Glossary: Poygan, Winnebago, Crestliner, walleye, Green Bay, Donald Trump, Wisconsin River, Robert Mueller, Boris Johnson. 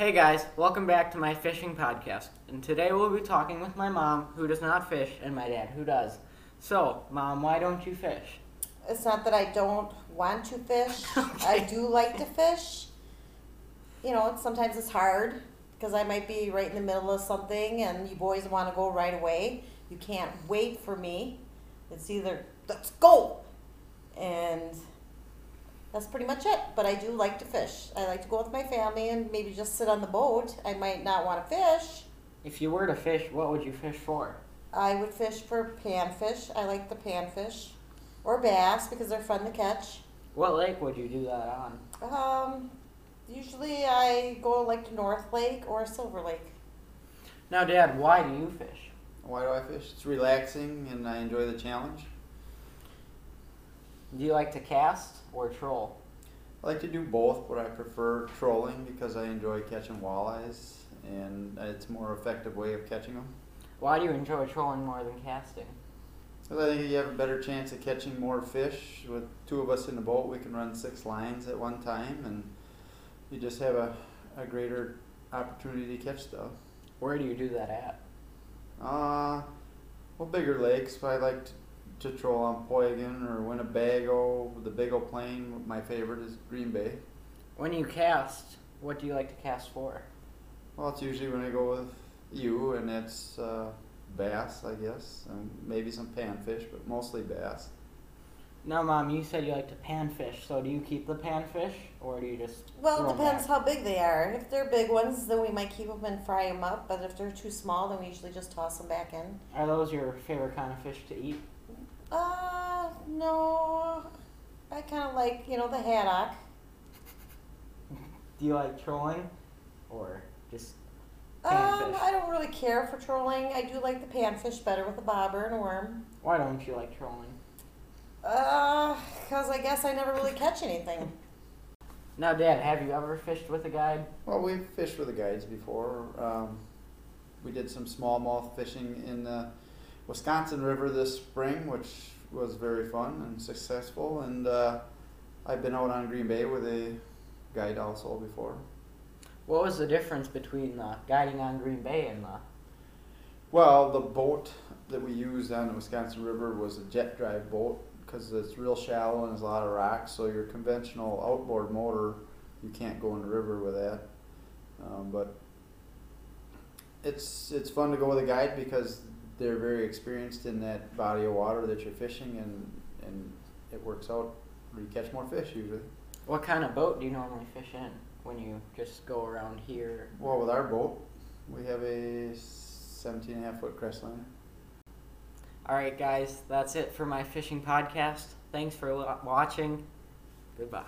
Hey guys, welcome back to my fishing podcast, and today we'll be talking with my mom, who does not fish, and my dad, who does. So, Mom, why don't you fish? It's not that I don't want to fish. Okay. I do like to fish. You know, sometimes it's hard, because I might be right in the middle of something, and you boys want to go right away. You can't wait for me. It's either, let's go! And that's pretty much it, but I do like to fish. I like to go with my family and maybe just sit on the boat. I might not want to fish. If you were to fish, what would you fish for? I would fish for panfish. I like the panfish. Or bass, because they're fun to catch. What lake would you do that on? Usually I go like to North Lake or Silver Lake. Now, Dad, why do you fish? Why do I fish? It's relaxing and I enjoy the challenge. Do you like to cast or troll? I like to do both, but I prefer trolling because I enjoy catching walleyes, and it's a more effective way of catching them. Why do you enjoy trolling more than casting? Because I think you have a better chance of catching more fish. With two of us in the boat, we can run 6 lines at one time, and you just have a greater opportunity to catch stuff. Where do you do that at? Well, bigger lakes, but I like to troll on Poygan or Winnebago. The Big O' Plain, my favorite is Green Bay. When you cast, what do you like to cast for? Well, it's usually when I go with you, and it's bass, I guess, and maybe some panfish, but mostly bass. Now, Mom, you said you like to panfish, so do you keep the panfish, or do you just Well, it depends how big they are. If they're big ones, then we might keep them and fry them up, but if they're too small, then we usually just toss them back in. Are those your favorite kind of fish to eat? No. I kind of like, the haddock. Do you like trolling or just panfish? I don't really care for trolling. I do like the panfish better with a bobber and a worm. Why don't you like trolling? Because I guess I never really catch anything. Now, Dad, have you ever fished with a guide? Well, we've fished with the guides before. We did some smallmouth fishing in the Wisconsin River this spring, which was very fun and successful, and I've been out on Green Bay with a guide also before. What was the difference between guiding on Green Bay and Well, the boat that we used on the Wisconsin River was a jet drive boat because it's real shallow and there's a lot of rocks, so your conventional outboard motor, you can't go in the river with that. But it's fun to go with a guide because they're very experienced in that body of water that you're fishing, and it works out. You catch more fish usually. What kind of boat do you normally fish in when you just go around here? Well, with our boat, we have a 17.5-foot Crestliner. All right, guys, that's it for my fishing podcast. Thanks for watching. Goodbye.